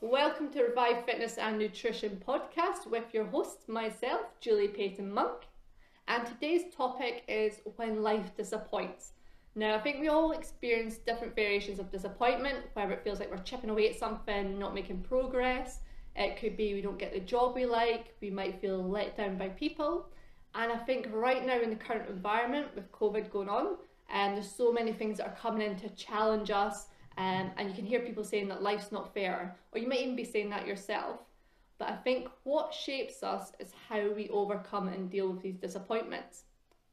Welcome to Revive Fitness and Nutrition Podcast with your host, myself, Julie Peyton Monk. And today's topic is when life disappoints. Now, I think we all experience different variations of disappointment, whether it feels like we're chipping away at something, not making progress. It could be we don't get the job we like, we might feel let down by people. And I think right now in the current environment with COVID going on, there's so many things that are coming in to challenge us. And you can hear people saying that life's not fair, or you might even be saying that yourself. But I think what shapes us is how we overcome and deal with these disappointments.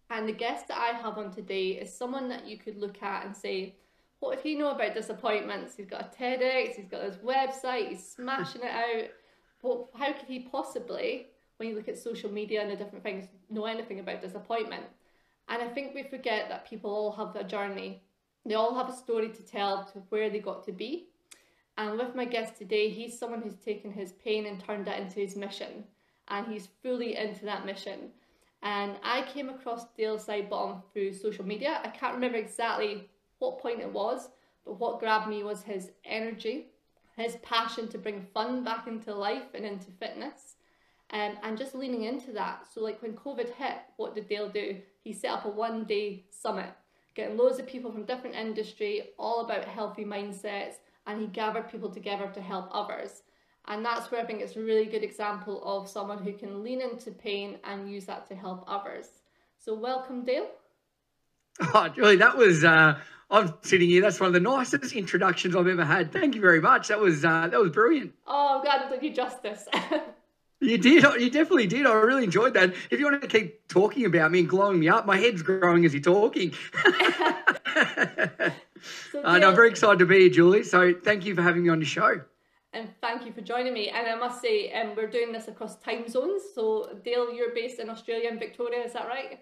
And the guest that I have on today is someone that you could look at and say, what does he know about disappointments? He's got a TEDx, he's got his website, he's smashing it out. But how could he possibly, when you look at social media and the different things, know anything about disappointment? And I think we forget that people all have a journey. They all have a story to tell to where they got to be. And with my guest today, he's someone who's taken his pain and turned that into his mission. And he's fully into that mission. And I came across Dale Sidebottom through social media. I can't remember exactly what point it was, but what grabbed me was his energy, his passion to bring fun back into life and into fitness, and just leaning into that. So like when COVID hit, what did Dale do? He set up a one-day summit, getting loads of people from different industry, all about healthy mindsets, and he gathered people together to help others. And that's where I think it's a really good example of someone who can lean into pain and use that to help others. So welcome, Dale. Oh, Julie, that was, I'm sitting here, that's one of the nicest introductions I've ever had. Thank you very much. That was brilliant. Oh, I'm glad I did you justice. You did. You definitely did. I really enjoyed that. If you want to keep talking about me and glowing me up, my head's growing as you're talking. So, I'm very excited to be here, Julie. So thank you for having me on the show. And thank you for joining me. And I must say, we're doing this across time zones. So Dale, you're based in Australia and Victoria, is that right?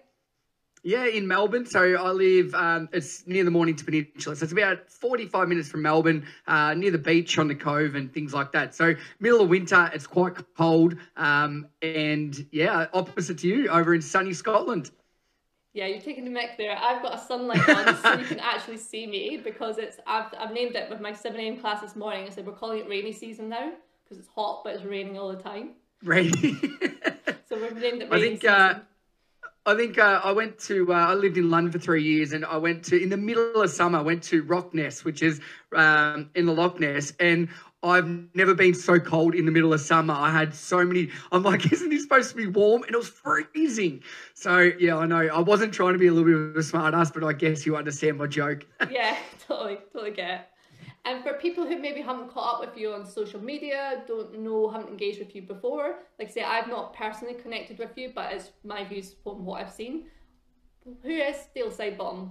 Yeah, in Melbourne. So I live, it's near the Mornington Peninsula. So it's about 45 minutes from Melbourne, near the beach on the cove and things like that. So middle of winter, it's quite cold. And yeah, opposite to you over in sunny Scotland. Yeah, you're taking the mick there. I've got a sunlight on so you can actually see me because it's, I've named it with my 7 a.m. class this morning. I said, we're calling it rainy season now because it's hot, but it's raining all the time. Rainy. So we've named it rainy season. I think I went to, I lived in London for 3 years and I went to, in the middle of summer, I went to Rockness, which is in the Loch Ness. And I've never been so cold in the middle of summer. I had so many, I'm like, isn't this supposed to be warm? And it was freezing. So, yeah, I know. I wasn't trying to be a little bit of a smart ass, but I guess you understand my joke. Yeah, totally get it. And for people who maybe haven't caught up with you on social media, don't know, haven't engaged with you before, like I say, I've not personally connected with you, but it's my views from what I've seen. Who is Dale Sidebottom?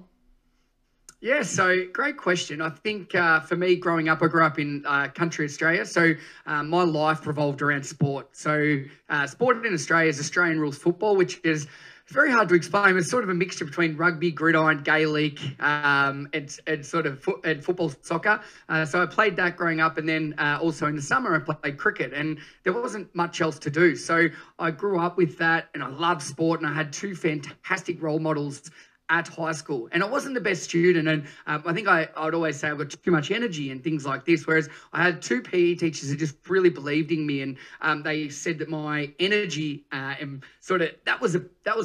Yeah, so great question. I think for me, growing up, I grew up in country Australia. So my life revolved around sport. So sport in Australia is Australian rules football, which is very hard to explain. It's sort of a mixture between rugby, gridiron, Gaelic, and football, soccer. So I played that growing up, and then also in the summer I played cricket, and there wasn't much else to do. So I grew up with that, and I loved sport, and I had two fantastic role models at high school, and I wasn't the best student, and I think I'd always say I've got too much energy and things like this, whereas I had two PE teachers who just really believed in me, and they said that my energy and sort of that was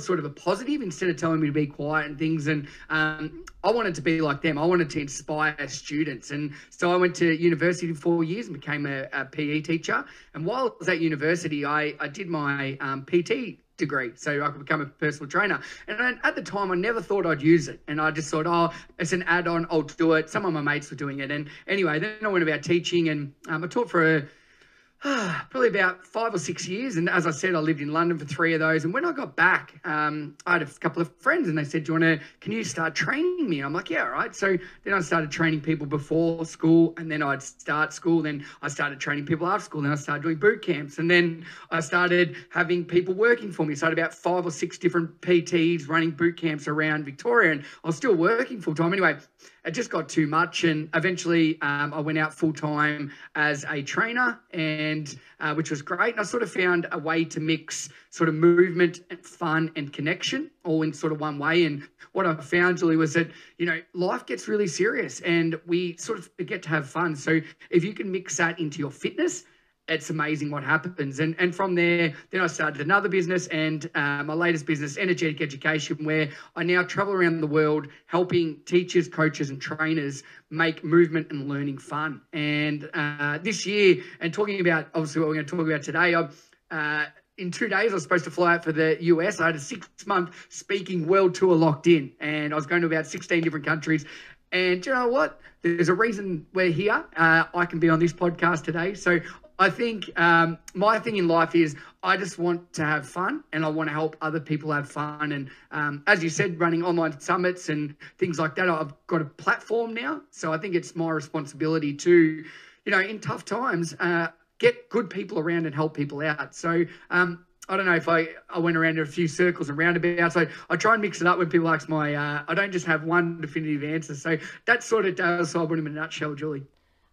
sort of a positive instead of telling me to be quiet and things, and I wanted to be like them. I wanted to inspire students, and so I went to university for 4 years and became a PE teacher, and while I was at university I did my PT degree, so I could become a personal trainer. And at the time, I never thought I'd use it. And I just thought, oh, it's an add-on, I'll do it. Some of my mates were doing it. And anyway, then I went about teaching, and I taught for probably about 5 or 6 years. And as I said, I lived in London for 3 of those. And when I got back, I had a couple of friends and they said, can you start training me? And I'm like, yeah, all right. So then I started training people before school, and then I'd start school. Then I started training people after school. Then I started doing boot camps. And then I started having people working for me. So I had about 5 or 6 different PTs running boot camps around Victoria, and I was still working full time. Anyway, it just got too much, and eventually I went out full time as a trainer, and which was great. And I sort of found a way to mix sort of movement and fun and connection all in sort of one way. And what I found, Julie, was that, you know, life gets really serious and we sort of forget to have fun. So if you can mix that into your fitness, it's amazing what happens. And from there, then I started another business, and my latest business, Energetic Education, where I now travel around the world helping teachers, coaches, and trainers make movement and learning fun. And this year, and talking about obviously what we're going to talk about today, in 2 days, I was supposed to fly out for the US. I had a 6-month speaking world tour locked in, and I was going to about 16 different countries. And do you know what? There's a reason we're here. I can be on this podcast today. So I think my thing in life is I just want to have fun, and I want to help other people have fun. And as you said, running online summits and things like that, I've got a platform now. So I think it's my responsibility to, you know, in tough times, get good people around and help people out. So I don't know if I went around in a few circles and roundabouts. I try and mix it up when people ask my, I don't just have one definitive answer. So that's sort of Dale Sidebottom in a nutshell, Julie.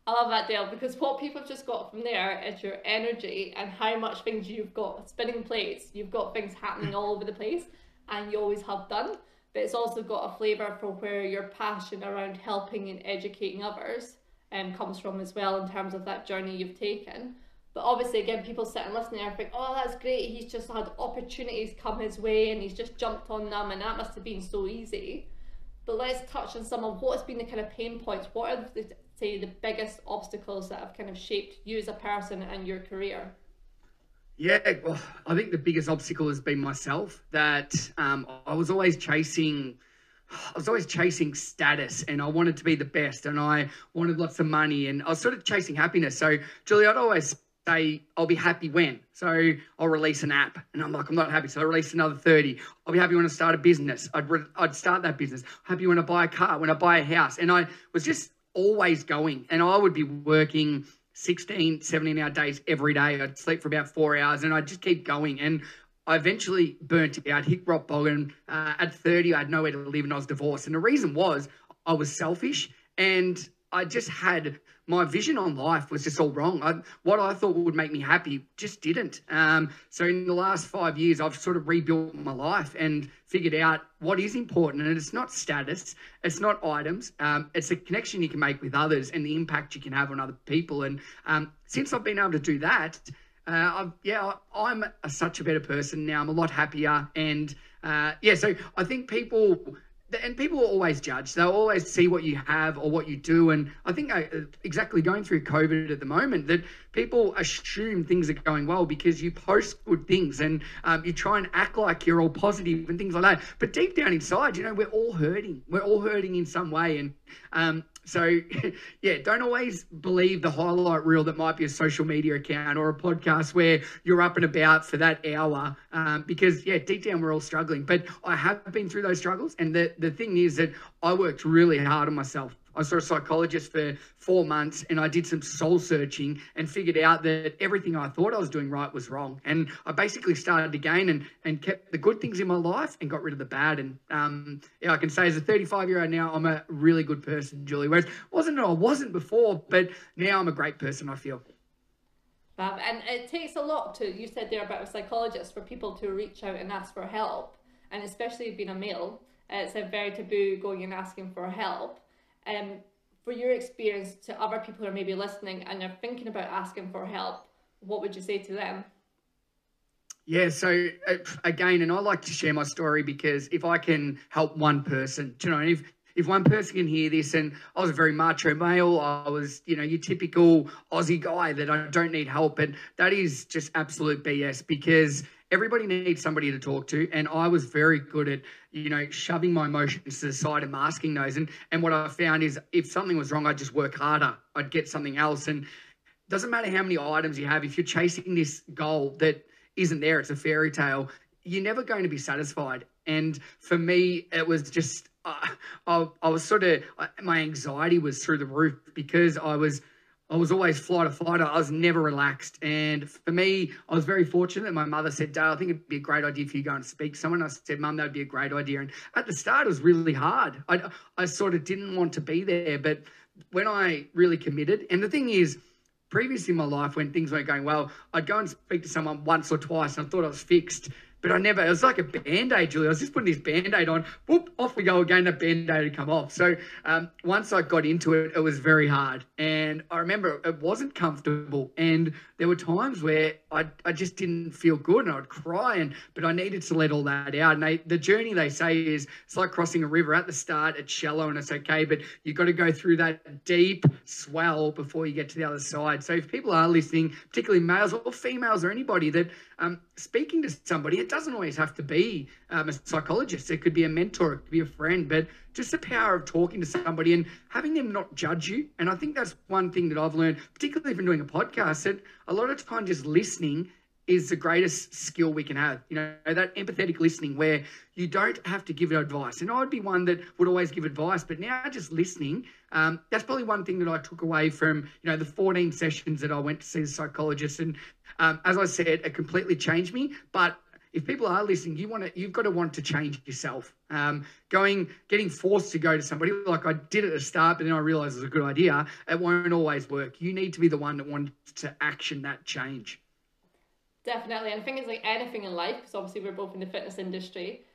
I love that, Dale, because what people have just got from there is your energy and how much things you've got spinning plates. You've got things happening all over the place, and you always have done, but it's also got a flavour for where your passion around helping and educating others comes from as well, in terms of that journey you've taken. But obviously, again, people sit and listen and think, oh, that's great, he's just had opportunities come his way and he's just jumped on them, and that must have been so easy. But let's touch on some of what's been the kind of pain points. What are the, say, the biggest obstacles that have kind of shaped you as a person and your career? Yeah, well, I think the biggest obstacle has been myself, that I was always chasing status, and I wanted to be the best, and I wanted lots of money, and I was sort of chasing happiness. So, Julie, I'd always say, I'll be happy when. So I'll release an app, and I'm like, I'm not happy. So I release another 30. I'll be happy when I start a business. I'd start that business. Happy when I buy a car, when I buy a house. And I was just always going, and I would be working 16, 17-hour days every day. I'd sleep for about 4 hours, and I'd just keep going. And I eventually burnt out, hit rock bottom. At 30, I had nowhere to live, and I was divorced. And the reason was I was selfish, and I just had my vision on life was just all wrong. What I thought would make me happy just didn't. So in the last 5 years, I've sort of rebuilt my life and figured out what is important. And it's not status, it's not items. It's the connection you can make with others and the impact you can have on other people. And since I've been able to do that, I'm such a better person now. I'm a lot happier. And so I think people will always judge. They'll always see what you have or what you do. And I think exactly going through COVID at the moment, that people assume things are going well because you post good things, and you try and act like you're all positive and things like that. But deep down inside, you know, we're all hurting. We're all hurting in some way. And so, yeah, don't always believe the highlight reel that might be a social media account or a podcast where you're up and about for that hour, because, yeah, deep down we're all struggling. But I have been through those struggles, and the thing is that I worked really hard on myself. I saw a psychologist for 4 months, and I did some soul searching and figured out that everything I thought I was doing right was wrong. And I basically started again and kept the good things in my life and got rid of the bad. And I can say as a 35-year-old now, I'm a really good person, Julie. Whereas I wasn't before, but now I'm a great person, I feel. And it takes a lot to, you said there about a psychologist, for people to reach out and ask for help. And especially being a male, it's a very taboo going and asking for help. For your experience, to other people who are maybe listening and are thinking about asking for help, what would you say to them? Yeah, so again, and I like to share my story because if I can help one person, you know, if one person can hear this, and I was a very macho male, I was, you know, your typical Aussie guy that I don't need help, and that is just absolute BS, because everybody needs somebody to talk to. And I was very good at, you know, shoving my emotions to the side and masking those. And what I found is if something was wrong, I'd just work harder. I'd get something else. And it doesn't matter how many items you have. If you're chasing this goal that isn't there, it's a fairy tale, you're never going to be satisfied. And for me, it was just, I was sort of, my anxiety was through the roof because I was I was always flight or fighter. I was never relaxed. And for me, I was very fortunate. My mother said, Dale, I think it'd be a great idea for you to go and speak to someone. I said, Mum, that'd be a great idea. And at the start, it was really hard. I sort of didn't want to be there. But when I really committed, and the thing is, previously in my life, when things weren't going well, I'd go and speak to someone once or twice, and I thought I was fixed. But I never, it was like a Band-Aid, Julie. I was just putting this Band-Aid on, whoop, off we go again, that Band-Aid would come off. So once I got into it, it was very hard. And I remember it wasn't comfortable. And there were times where I just didn't feel good and I'd cry, but I needed to let all that out. And the journey, they say, is it's like crossing a river. At the start, it's shallow and it's okay, but you've got to go through that deep swell before you get to the other side. So if people are listening, particularly males or females or anybody that speaking to somebody, it doesn't always have to be a psychologist. It could be a mentor, it could be a friend, but just the power of talking to somebody and having them not judge you. And I think that's one thing that I've learned, particularly from doing a podcast, that a lot of time just listening is the greatest skill we can have. You know, that empathetic listening where you don't have to give advice. And I would be one that would always give advice, but now just listening, that's probably one thing that I took away from, you know, the 14 sessions that I went to see the psychologist. And as I said, it completely changed me. But if people are listening, you've got to want to change yourself. Getting forced to go to somebody, like I did at the start, but then I realized it was a good idea. It won't always work. You need to be the one that wants to action that change. Definitely. And I think it's like anything in life, because obviously we're both in the fitness industry.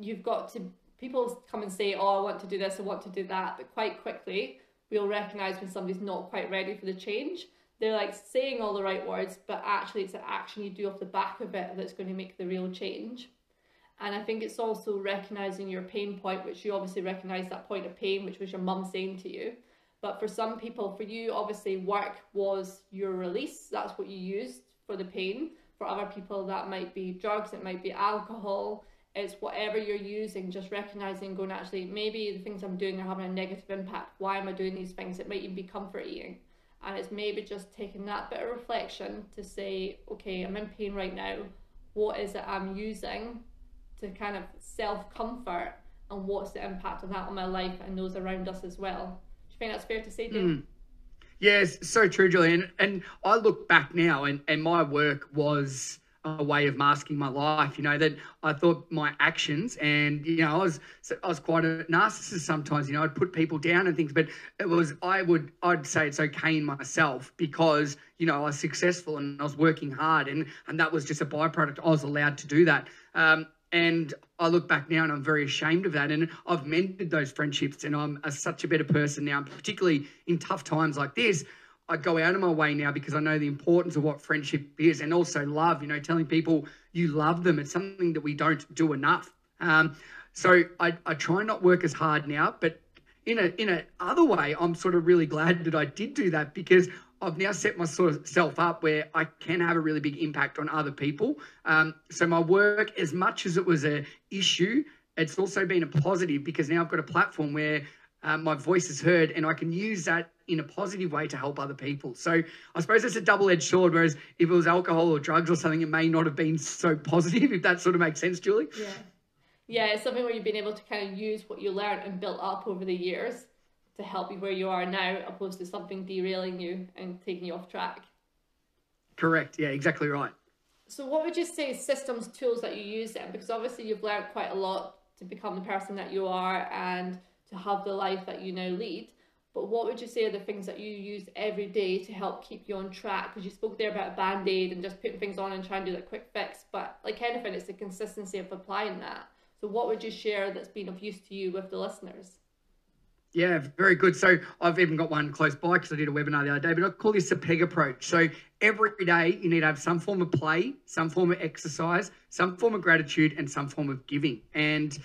You've got to, people come and say, oh, I want to do this, I want to do that. But quite quickly, we'll recognize when somebody's not quite ready for the change. They're like saying all the right words, but actually it's an action you do off the back of it that's going to make the real change. And I think it's also recognizing your pain point, which you obviously recognize that point of pain, which was your mum saying to you. But for some people, for you, obviously work was your release. That's what you used for the pain. For other people, that might be drugs, it might be alcohol. It's whatever you're using, just recognizing, going, actually, maybe the things I'm doing are having a negative impact. Why am I doing these things? It might even be comfort eating. And it's maybe just taking that bit of reflection to say, okay, I'm in pain right now. What is it I'm using to kind of self-comfort, and what's the impact of that on my life and those around us as well? Do you think that's fair to say, Dave? Yes, so true, Julie. And I look back now and my work was a way of masking my life, you know, that I thought my actions, and, you know, I was quite a narcissist sometimes, you know, I'd put people down and things, but it was, I'd say it's okay in myself because, you know, I was successful and I was working hard, and that was just a byproduct. I was allowed to do that. And I look back now and I'm very ashamed of that. And I've mended those friendships, and I'm such a better person now, particularly in tough times like this. I go out of my way now because I know the importance of what friendship is, and also love, you know, telling people you love them. It's something that we don't do enough. So I try not work as hard now, but in a other way, I'm sort of really glad that I did do that, because I've now set myself up where I can have a really big impact on other people. So my work, as much as it was an issue, it's also been a positive, because now I've got a platform where my voice is heard, and I can use that in a positive way to help other people. So I suppose it's a double-edged sword, whereas if it was alcohol or drugs or something, it may not have been so positive, if that sort of makes sense, Julie. Yeah, it's something where you've been able to kind of use what you learned and built up over the years to help you where you are now, opposed to something derailing you and taking you off track. Correct. Yeah, exactly right. So what would you say systems, tools that you use then? Because obviously you've learned quite a lot to become the person that you are and to have the life that you now lead. But what would you say are the things that you use every day to help keep you on track? Because you spoke there about a Band-Aid and just putting things on and trying to do that quick fix. But like anything, it's the consistency of applying that. So what would you share that's been of use to you with the listeners? Yeah, very good. So I've even got one close by, because I did a webinar the other day, but I call this the PEG approach. So every day you need to have some form of play, some form of exercise, some form of gratitude, and some form of giving. And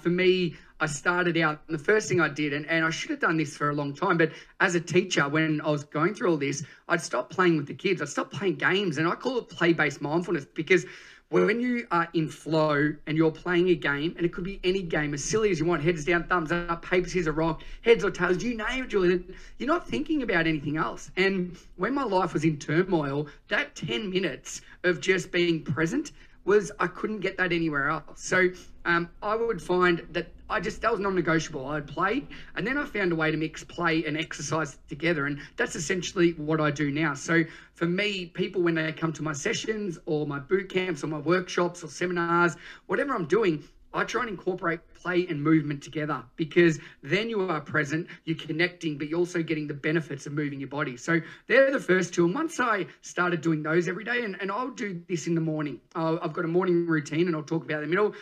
for me, I started out, and the first thing I did, and I should have done this for a long time, but as a teacher, when I was going through all this, I'd stop playing with the kids. I'd stop playing games, and I call it play-based mindfulness, because when you are in flow and you're playing a game, and it could be any game, as silly as you want, heads down, thumbs up, paper, scissors, rock, heads or tails, you name it, Julian, you're not thinking about anything else. And when my life was in turmoil, that 10 minutes of just being present was I couldn't get that anywhere else. So I would find that that was non-negotiable. I played, and then I found a way to mix play and exercise together, and that's essentially what I do now. So for me, people, when they come to my sessions or my boot camps or my workshops or seminars, whatever I'm doing, I try and incorporate play and movement together, because then you are present, you're connecting, but you're also getting the benefits of moving your body. So they're the first two. And once I started doing those every day, and I'll do this in the morning. I've got a morning routine, and I'll talk about it in the middle.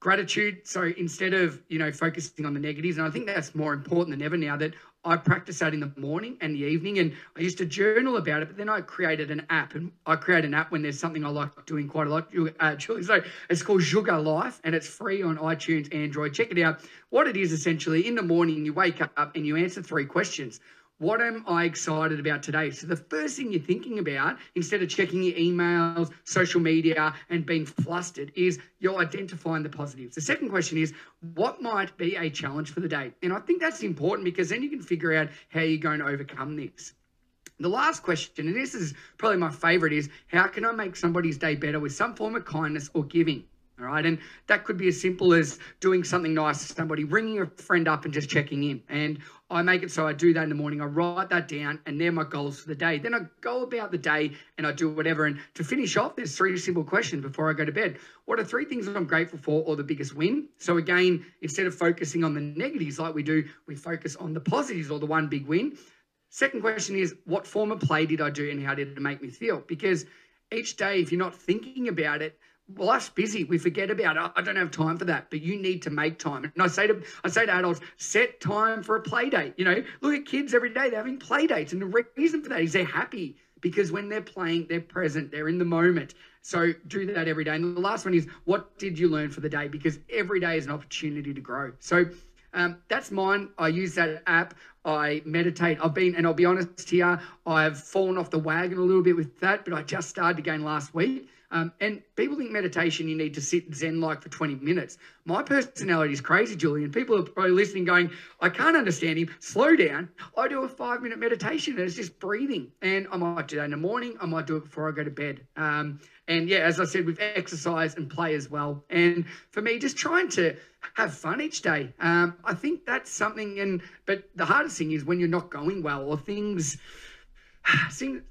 Gratitude. So instead of, you know, focusing on the negatives, and I think that's more important than ever now, that I practice that in the morning and the evening. And I used to journal about it, but then I created an app, and I create an app when there's something I like doing quite a lot. So it's called Sugar Life, and it's free on iTunes, Android. Check it out. What it is essentially, in the morning, you wake up and you answer three questions. What am I excited about today? So the first thing you're thinking about, instead of checking your emails, social media, and being flustered, is you're identifying the positives. The second question is, what might be a challenge for the day? And I think that's important, because then you can figure out how you're going to overcome this. The last question, and this is probably my favorite, is how can I make somebody's day better with some form of kindness or giving? All right. And that could be as simple as doing something nice to somebody, ringing a friend up and just checking in. And I make it so I do that in the morning. I write that down, and they're my goals for the day. Then I go about the day and I do whatever. And to finish off, there's three simple questions before I go to bed. What are three things that I'm grateful for, or the biggest win? So again, instead of focusing on the negatives like we do, we focus on the positives, or the one big win. Second question is, what form of play did I do, and how did it make me feel? Because each day, if you're not thinking about it, life's busy. We forget about it. I don't have time for that, but you need to make time. And I say to adults, set time for a play date. You know, look at kids every day. They're having play dates. And the reason for that is they're happy, because when they're playing, they're present, they're in the moment. So do that every day. And the last one is, what did you learn for the day? Because every day is an opportunity to grow. So that's mine. I use that app. I meditate. And I'll be honest here, I've fallen off the wagon a little bit with that, but I just started again last week. And people think meditation, you need to sit zen-like for 20 minutes. My personality is crazy, Julie, and people are probably listening going, I can't understand him. Slow down. I do a 5-minute meditation, and it's just breathing. And I might do that in the morning. I might do it before I go to bed. And yeah, as I said, with exercise and play as well. And for me, just trying to have fun each day. I think that's something. But the hardest thing is when you're not going well, or things seem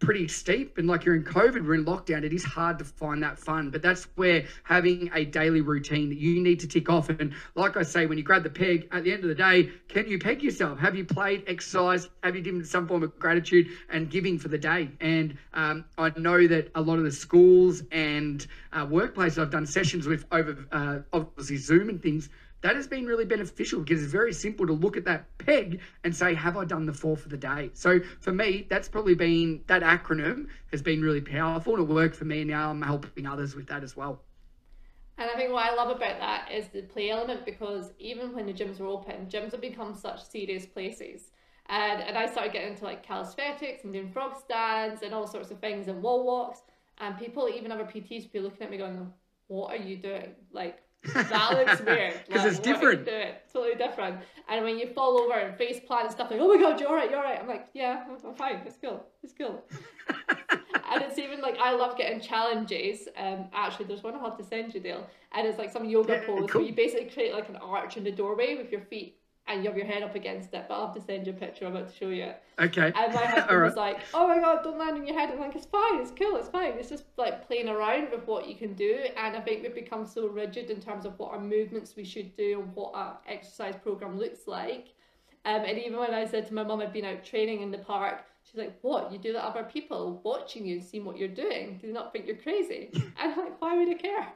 pretty steep, and like you're in COVID, we're in lockdown, it is hard to find that fun. But that's where having a daily routine that you need to tick off. And like I say, when you grab the peg, at the end of the day, can you peg yourself? Have you played, exercised? Have you given some form of gratitude and giving for the day? And I know that a lot of the schools and workplaces I've done sessions with over obviously Zoom and things, that has been really beneficial, because it's very simple to look at that peg and say, have I done the four for the day? So for me, that's probably been, that acronym has been really powerful, and it worked for me. Now I'm helping others with that as well. And I think what I love about that is the play element, because even when the gyms were open, gyms have become such serious places. And I started getting into like calisthenics and doing frog stands and all sorts of things and wall walks. And people, even other PTs, would be looking at me going, what are you doing? Like, that looks weird, because like, it's different, totally different. And when you fall over and face plant and stuff, like, oh my god, you're all right, I'm like, yeah, I'm fine, it's cool. And it's even like, I love getting challenges. Actually, there's one I'll have to send you, Dale, and it's like some yoga pose cool. Where you basically create like an arch in the doorway with your feet and you have your head up against it, but I'll have to send you a picture. I'm about to show you it. Okay. And my husband was like, oh my god, don't land on your head. I'm like, it's fine, it's cool, it's fine. It's just like playing around with what you can do. And I think we've become so rigid in terms of what our movements we should do and what our exercise program looks like. And even when I said to my mum I'd been out training in the park, she's like, what? You do that, other people watching you and seeing what you're doing, do they not think you're crazy? And I'm like, why would I care?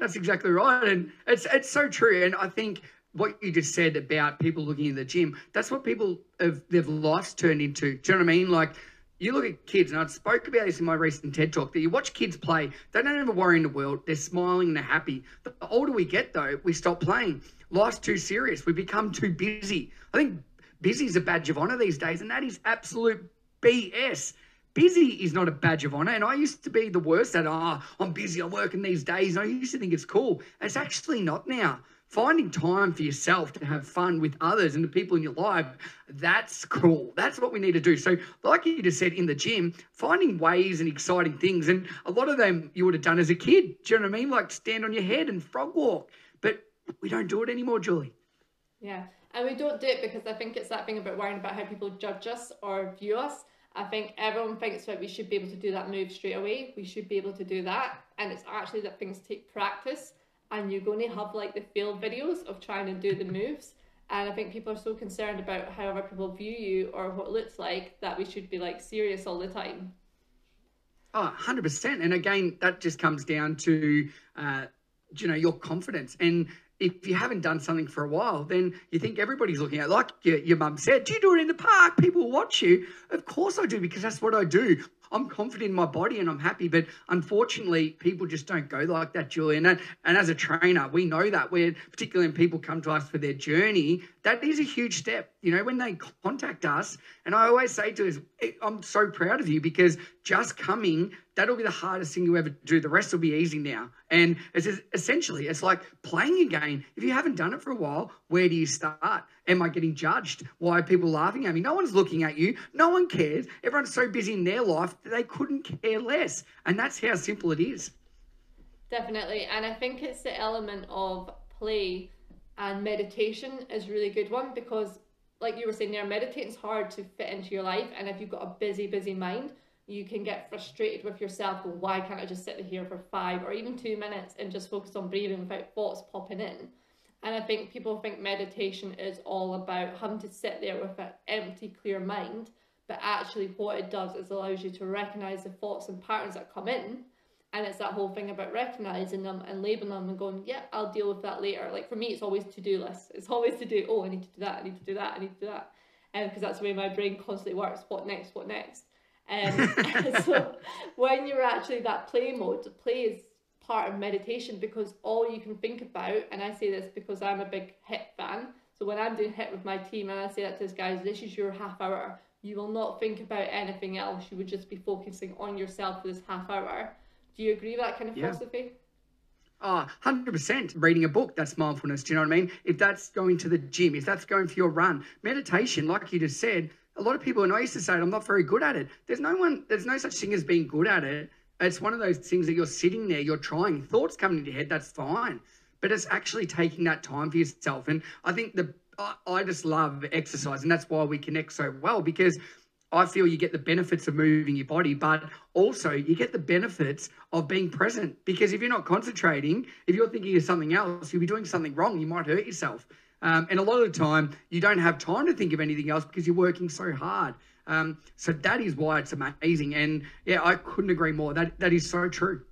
That's exactly right. And it's so true. And I think what you just said about people looking in the gym, that's what people have, their lives turned into. Do you know what I mean? Like, you look at kids, and I spoke about this in my recent TED Talk, that you watch kids play, they don't have a worry in the world, they're smiling and they're happy. The older we get, though, we stop playing. Life's too serious. We become too busy. I think busy is a badge of honour these days, and that is absolute BS. Busy is not a badge of honor. And I used to be the worst at, I'm busy, I'm working these days. And I used to think it's cool. It's actually not now. finding time for yourself to have fun with others and the people in your life, that's cool. That's what we need to do. So like you just said, in the gym, finding ways and exciting things. And a lot of them you would have done as a kid. Do you know what I mean? Like stand on your head and frog walk. But we don't do it anymore, Julie. Yeah. And we don't do it because I think it's that thing about worrying about how people judge us or view us. I think everyone thinks that we should be able to do that move straight away. We should be able to do that. And it's actually that things take practice, and you're going to have like the fail videos of trying to do the moves. And I think people are so concerned about how other people view you or what it looks like that we should be like serious all the time. Oh, 100%. And again, that just comes down to, you know, your confidence. And if you haven't done something for a while, then you think everybody's looking at, like your mum said, do you do it in the park? People watch you. Of course I do, because that's what I do. I'm confident in my body and I'm happy, but unfortunately people just don't go like that, Julie. And as a trainer, we know that, where particularly when people come to us for their journey, that is a huge step. You know, when they contact us, and I always say to us, I'm so proud of you, because just coming, that'll be the hardest thing you ever do. The rest will be easy now. And it's essentially, it's like playing a game. If you haven't done it for a while, where do you start? Am I getting judged? Why are people laughing at me? No one's looking at you. No one cares. Everyone's so busy in their life that they couldn't care less. And that's how simple it is. Definitely. And I think it's the element of play, and meditation is a really good one, because like you were saying there, meditating's hard to fit into your life. And if you've got a busy, busy mind, you can get frustrated with yourself. Well, why can't I just sit here for 5 or even 2 minutes and just focus on breathing without thoughts popping in? And I think people think meditation is all about having to sit there with an empty, clear mind. But actually what it does is allows you to recognise the thoughts and patterns that come in. And it's that whole thing about recognising them and labelling them and going, yeah, I'll deal with that later. Like for me, it's always to-do lists. It's always to do, oh, I need to do that, I need to do that, I need to do that. Because that's the way my brain constantly works, what next, what next. So when you're actually that play mode, play is part of meditation, because all you can think about, and I say this because I'm a big HIIT fan, so when I'm doing HIIT with my team and I say that to these guys, this is your half hour, you will not think about anything else, you would just be focusing on yourself for this half hour. Do you agree with that kind of philosophy? Oh, 100%. Reading a book, that's mindfulness, do you know what I mean? If that's going to the gym, if that's going for your run, meditation, like you just said, a lot of people, and I used to say, I'm not very good at it. There's no such thing as being good at it. It's one of those things that you're sitting there, you're trying, thoughts coming into your head, that's fine. But it's actually taking that time for yourself. And I think I just love exercise, and that's why we connect so well, because I feel you get the benefits of moving your body, but also you get the benefits of being present. Because if you're not concentrating, if you're thinking of something else, you'll be doing something wrong, you might hurt yourself. And a lot of the time, you don't have time to think of anything else because you're working so hard. So that is why it's amazing. And yeah, I couldn't agree more. That is so true.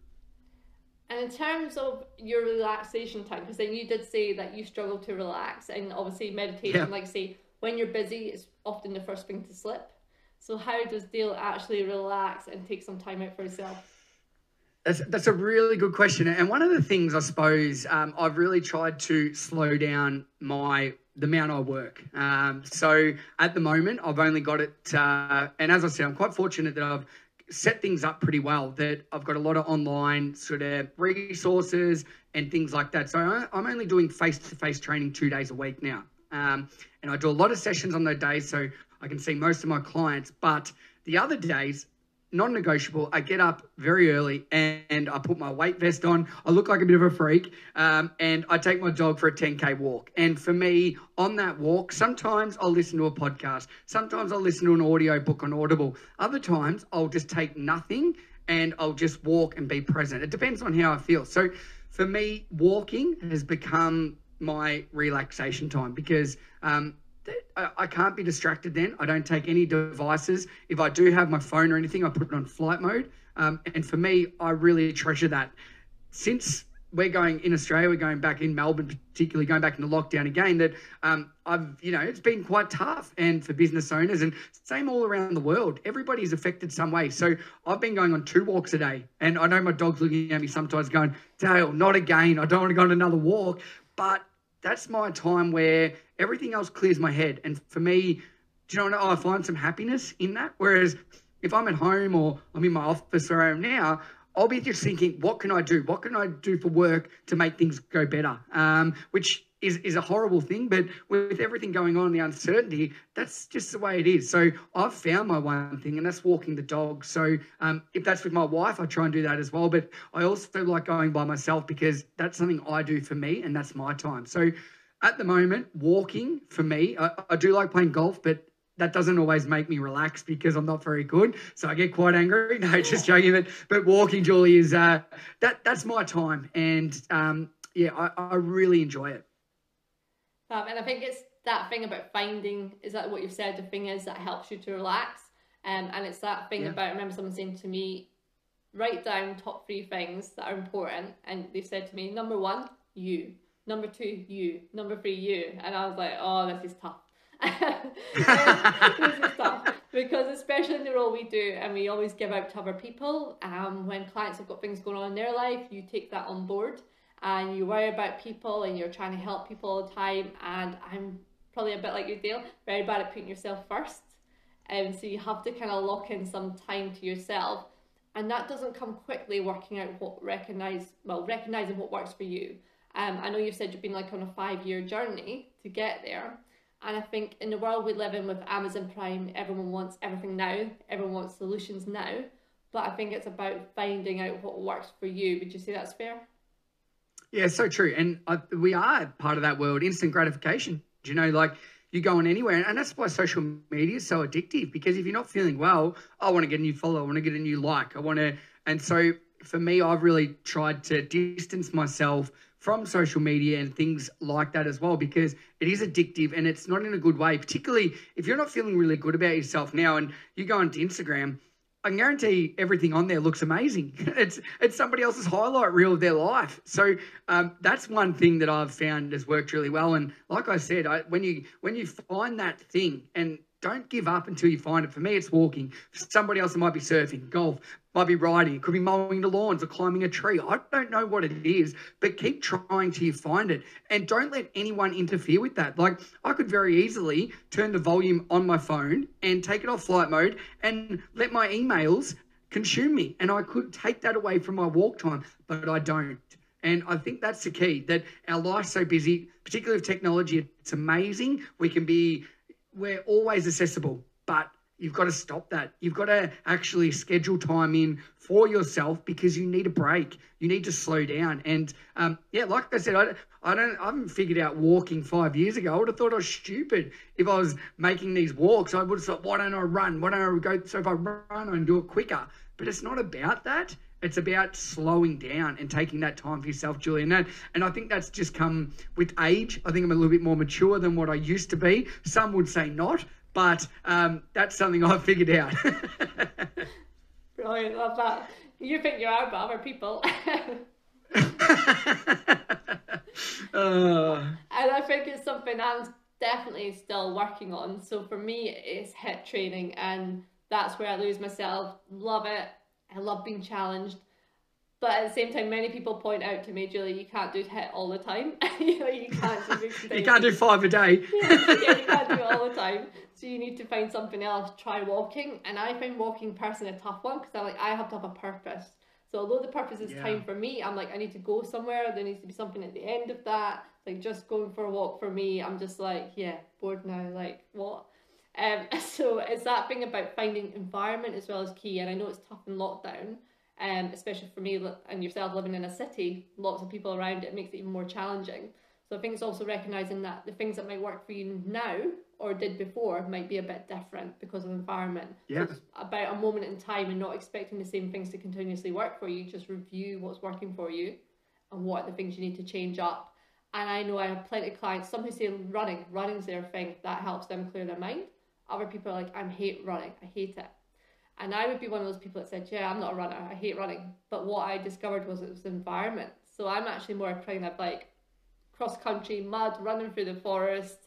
And in terms of your relaxation time, because then you did say that you struggle to relax, and obviously meditation, like say, when you're busy, it's often the first thing to slip. So how does Dale actually relax and take some time out for himself? That's a really good question. And one of the things, I suppose, I've really tried to slow down the amount I work. So at the moment, I've only got it. And as I said, I'm quite fortunate that I've set things up pretty well, that I've got a lot of online sort of resources and things like that. So I'm only doing face-to-face training 2 days a week now. And I do a lot of sessions on those days, so I can see most of my clients. But the other days, non-negotiable, I get up very early and I put my weight vest on. I look like a bit of a freak, and I take my dog for a 10K walk. And for me, on that walk, sometimes I'll listen to a podcast. Sometimes I'll listen to an audio book on Audible. Other times I'll just take nothing and I'll just walk and be present. It depends on how I feel. So for me, walking has become my relaxation time, because I can't be distracted then. I don't take any devices. If I do have my phone or anything, I put it on flight mode. And for me, I really treasure that. Since we're going in Australia, we're going back in Melbourne, particularly going back into lockdown again, that it's been quite tough, and for business owners, and same all around the world, everybody's affected some way. So I've been going on 2 walks a day, and I know my dog's looking at me sometimes going, Dale, not again. I don't want to go on another walk. But that's my time where everything else clears my head. And for me, do you know what? I find some happiness in that. Whereas if I'm at home or I'm in my office where I am now, I'll be just thinking, what can I do? What can I do for work to make things go better? Which is a horrible thing, but with everything going on, the uncertainty, that's just the way it is. So I've found my one thing, and that's walking the dog. So if that's with my wife, I try and do that as well. But I also like going by myself because that's something I do for me, and that's my time. So at the moment, walking for me, I do like playing golf, but that doesn't always make me relax because I'm not very good. So I get quite angry. No, just joking. But walking, Julie, is that's my time. And I really enjoy it. And I think it's that thing about finding, is that what you've said, the thing is that helps you to relax. And it's that thing about, I remember someone saying to me, write down top 3 things that are important. And they've said to me, number 1, you. Number 2, you. Number 3, you. And I was like, oh, this is tough. This is tough. Because especially in the role we do, and we always give out to other people, when clients have got things going on in their life, you take that on board. And you worry about people and you're trying to help people all the time. And I'm probably a bit like you, Dale, very bad at putting yourself first. And so you have to kind of lock in some time to yourself. And that doesn't come quickly, working out what recognising what works for you. I know you've said you've been like on a 5-year journey to get there. And I think in the world we live in with Amazon Prime, everyone wants everything now. Everyone wants solutions now. But I think it's about finding out what works for you. Would you say that's fair? Yeah, so true. And we are part of that world, instant gratification. Do you know, like you go on anywhere, and that's why social media is so addictive, because if you're not feeling well, I want to get a new follow, I want to get a new like, I want to. And so for me, I've really tried to distance myself from social media and things like that as well, because it is addictive and it's not in a good way, particularly if you're not feeling really good about yourself now and you go onto Instagram. I can guarantee everything on there looks amazing. It's somebody else's highlight reel of their life. So that's one thing that I've found has worked really well. And like I said, when you find that thing, and don't give up until you find it. For me, it's walking. For somebody else, it might be surfing, golf, might be riding. It could be mowing the lawns or climbing a tree. I don't know what it is, but keep trying till you find it. And don't let anyone interfere with that. Like I could very easily turn the volume on my phone and take it off flight mode and let my emails consume me. And I could take that away from my walk time, but I don't. And I think that's the key, that our life's so busy, particularly with technology. It's amazing. We're always accessible, but you've got to stop that. You've got to actually schedule time in for yourself because you need a break. You need to slow down. And like I said, I haven't figured out walking 5 years ago. I would have thought I was stupid if I was making these walks. I would have thought, why don't I run? Why don't I go? So if I run, I can do it quicker. But it's not about that. It's about slowing down and taking that time for yourself, Julie. And I think that's just come with age. I think I'm a little bit more mature than what I used to be. Some would say not, but that's something I've figured out. Brilliant, love that. You think you are, but other people. And I think it's something I'm definitely still working on. So for me, it's HIIT training, and that's where I lose myself. Love it. I love being challenged, but at the same time, many people point out to me, Julie, you can't do HIIT all the time. You can't do 5 a day. Yeah, you can't do it all the time. So you need to find something else. Try walking, and I find walking personally a tough one because I have to have a purpose. So although the purpose is time for me, I'm like, I need to go somewhere. There needs to be something at the end of that. Like just going for a walk for me, I'm just like, bored now. Like what? So it's that thing about finding environment as well as key. And I know it's tough in lockdown, especially for me and yourself living in a city, lots of people around, it makes it even more challenging. So I think it's also recognising that the things that might work for you now or did before might be a bit different because of environment. Yeah. So it's about a moment in time and not expecting the same things to continuously work for you. Just review what's working for you and what are the things you need to change up. And I know I have plenty of clients, some who say running's their thing, that helps them clear their mind. Other people are like, I hate running, I hate it. And I would be one of those people that said, I'm not a runner, I hate running. But what I discovered was it was the environment. So I'm actually more a kind of like cross-country, mud, running through the forest,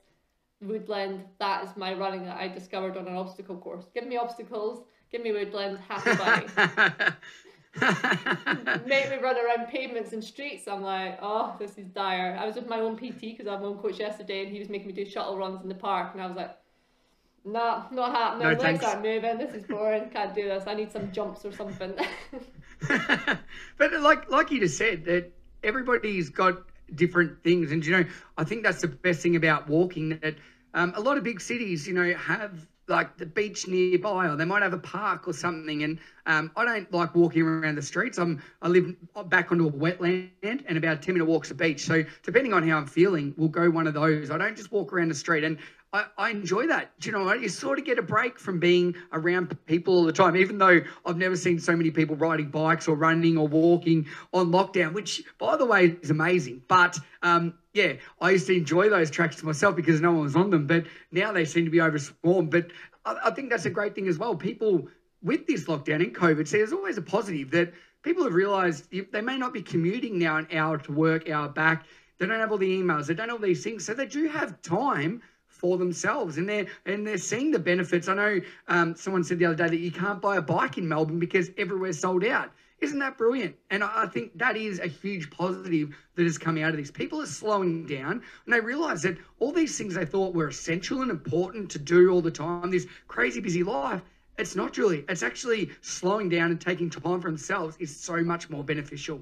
woodland. That is my running that I discovered on an obstacle course. Give me obstacles, give me woodland, happy bye. Make me run around pavements and streets. I'm like, oh, this is dire. I was with my own PT because I had my own coach yesterday, and he was making me do shuttle runs in the park, and I was like, Nah, not happening. No, legs aren't moving. This is boring. Can't do this. I need some jumps or something. But like you just said, that everybody's got different things, and you know, I think that's the best thing about walking. That a lot of big cities, you know, have like the beach nearby, or they might have a park or something. And I don't like walking around the streets. I live back onto a wetland, and about a 10-minute walk's a beach. So depending on how I'm feeling, we'll go one of those. I don't just walk around the street, and I enjoy that. Do you know what? You sort of get a break from being around people all the time, even though I've never seen so many people riding bikes or running or walking on lockdown, which, by the way, is amazing. But yeah, I used to enjoy those tracks myself because no one was on them, but now they seem to be overswarmed. But I think that's a great thing as well. People with this lockdown and COVID, see, there's always a positive that people have realised they may not be commuting now an hour to work, hour back. They don't have all the emails. They don't have all these things. So they do have time for themselves, and they're seeing the benefits. I know someone said the other day that you can't buy a bike in Melbourne because everywhere's sold out. Isn't that brilliant? And I think that is a huge positive that has come out of this. People are slowing down, and they realise that all these things they thought were essential and important to do all the time, this crazy busy life, it's not really. It's actually slowing down and taking time for themselves is so much more beneficial.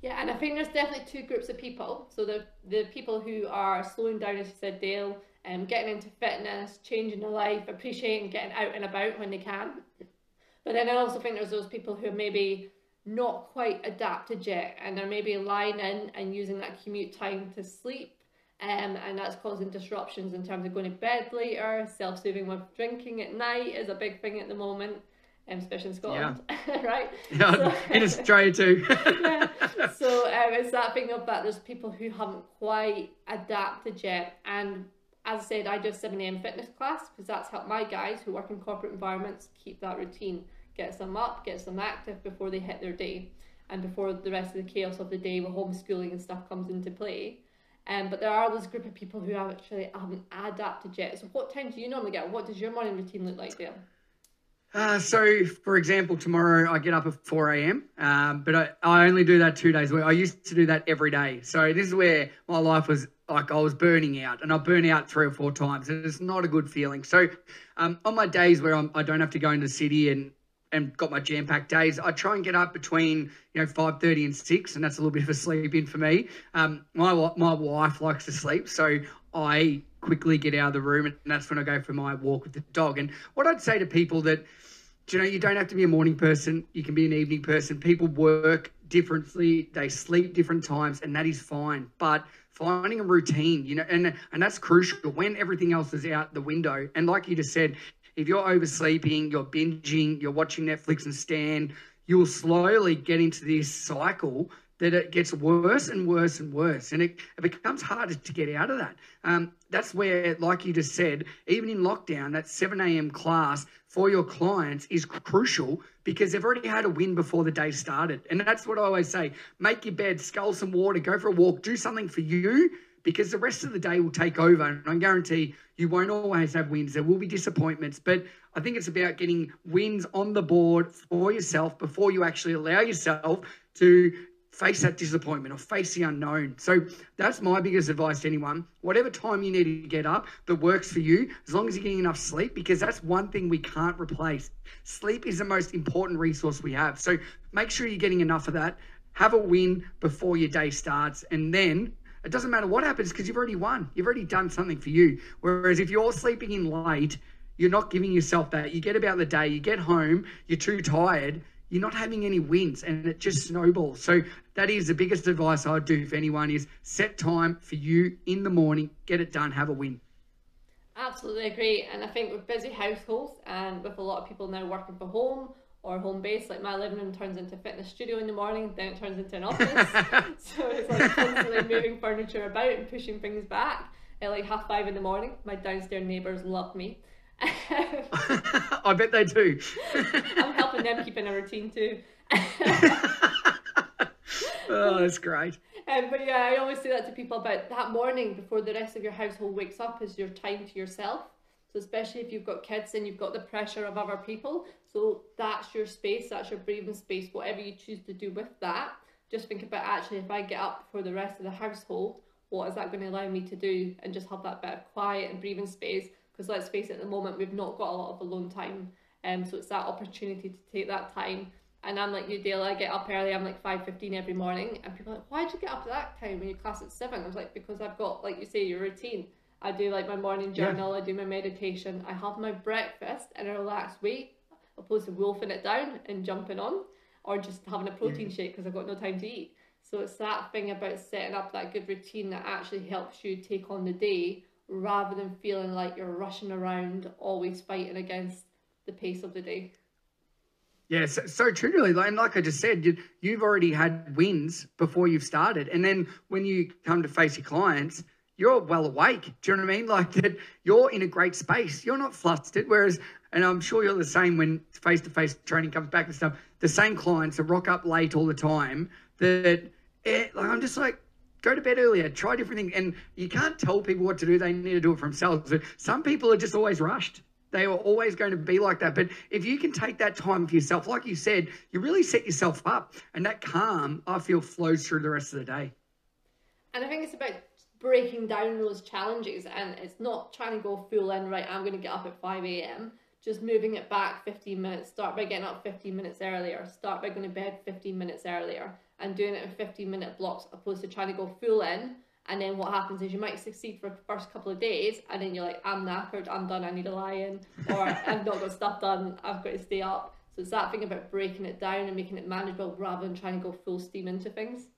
Yeah, and I think there's definitely two groups of people. So the people who are slowing down, as you said, Dale, getting into fitness, changing their life, appreciating getting out and about when they can. But then I also think there's those people who are maybe not quite adapted yet, and they're maybe lying in and using that commute time to sleep, and that's causing disruptions in terms of going to bed later. Self-soothing with drinking at night is a big thing at the moment, especially in Scotland, yeah. Right? Yeah, so, in Australia too. Yeah. So it's that thing of that there's people who haven't quite adapted yet, and as I said, I do a 7 a.m. fitness class because that's helped my guys who work in corporate environments keep that routine, gets them up, gets them active before they hit their day and before the rest of the chaos of the day with homeschooling and stuff comes into play. But there are this group of people who actually haven't adapted yet. So what time do you normally get? What does your morning routine look like, Dale? So, for example, tomorrow I get up at 4 a.m, but I only do that 2 days a week. I used to do that every day. So this is where my life was like I was burning out, and I burn out 3 or 4 times, and it's not a good feeling. So on my days where I don't have to go into the city and got my jam-packed days, I try and get up between 5:30 and 6, and that's a little bit of a sleep-in for me. My wife likes to sleep, so I quickly get out of the room, and that's when I go for my walk with the dog. And what I'd say to people that, you don't have to be a morning person. You can be an evening person. People work differently. They sleep different times, and that is fine. But finding a routine, and that's crucial when everything else is out the window. And like you just said, if you're oversleeping, you're binging, you're watching Netflix and Stan, you'll slowly get into this cycle that it gets worse and worse and worse, and it becomes harder to get out of that. That's where, like you just said, even in lockdown, that 7 a.m. class for your clients is crucial because they've already had a win before the day started. And that's what I always say, make your bed, scull some water, go for a walk, do something for you because the rest of the day will take over. And I guarantee you won't always have wins. There will be disappointments, but I think it's about getting wins on the board for yourself before you actually allow yourself to face that disappointment or face the unknown. So that's my biggest advice to anyone. Whatever time you need to get up that works for you, as long as you're getting enough sleep, because that's one thing we can't replace. Sleep is the most important resource we have. So make sure you're getting enough of that. Have a win before your day starts. And then it doesn't matter what happens because you've already won. You've already done something for you. Whereas if you're sleeping in late, you're not giving yourself that. You get about the day, you get home, you're too tired, you're not having any wins, and it just snowballs. So that is the biggest advice I'd do for anyone is set time for you in the morning, get it done, have a win. Absolutely agree. And I think with busy households and with a lot of people now working from home or home-based, like my living room turns into a fitness studio in the morning, then it turns into an office. So it's like constantly moving furniture about and pushing things back. At like 5:30 in the morning, my downstairs neighbours love me. I bet they do. I'm helping them keep in a routine too. Oh, that's great. But yeah, I always say that to people about that morning before the rest of your household wakes up is your time to yourself. So especially if you've got kids and you've got the pressure of other people, so that's your space, that's your breathing space, whatever you choose to do with that. Just think about actually, if I get up for the rest of the household, what is that going to allow me to do, and just have that bit of quiet and breathing space because let's face it, at the moment we've not got a lot of alone time, so it's that opportunity to take that time. And I'm like you, Dale, I get up early, I'm like 5:15 every morning, and people are like, why'd you get up at that time when you class at 7? I was like, because I've got, like you say, your routine. I do like my morning journal, I do my meditation, I have my breakfast in a relaxed way, opposed to wolfing it down and jumping on, or just having a protein shake because I've got no time to eat. So it's that thing about setting up that good routine that actually helps you take on the day, rather than feeling like you're rushing around, always fighting against the pace of the day. Yes, so truly, and like I just said, you've already had wins before you've started. And then when you come to face your clients, you're well awake. Do you know what I mean? Like that you're in a great space. You're not flustered. Whereas, and I'm sure you're the same when face-to-face training comes back and stuff, the same clients that rock up late all the time that like, I'm just like, go to bed earlier, try different things. And you can't tell people what to do. They need to do it for themselves. But some people are just always rushed. They are always going to be like that. But if you can take that time for yourself, like you said, you really set yourself up, and that calm, I feel, flows through the rest of the day. And I think it's about breaking down those challenges, and it's not trying to go full in, right, I'm going to get up at 5 a.m, just moving it back 15 minutes, start by getting up 15 minutes earlier, start by going to bed 15 minutes earlier, and doing it in 15-minute blocks, opposed to trying to go full in. And then what happens is you might succeed for the first couple of days, and then you're like, I'm knackered, I'm done, I need a lie in, or I've not got stuff done, I've got to stay up. So it's that thing about breaking it down and making it manageable, rather than trying to go full steam into things.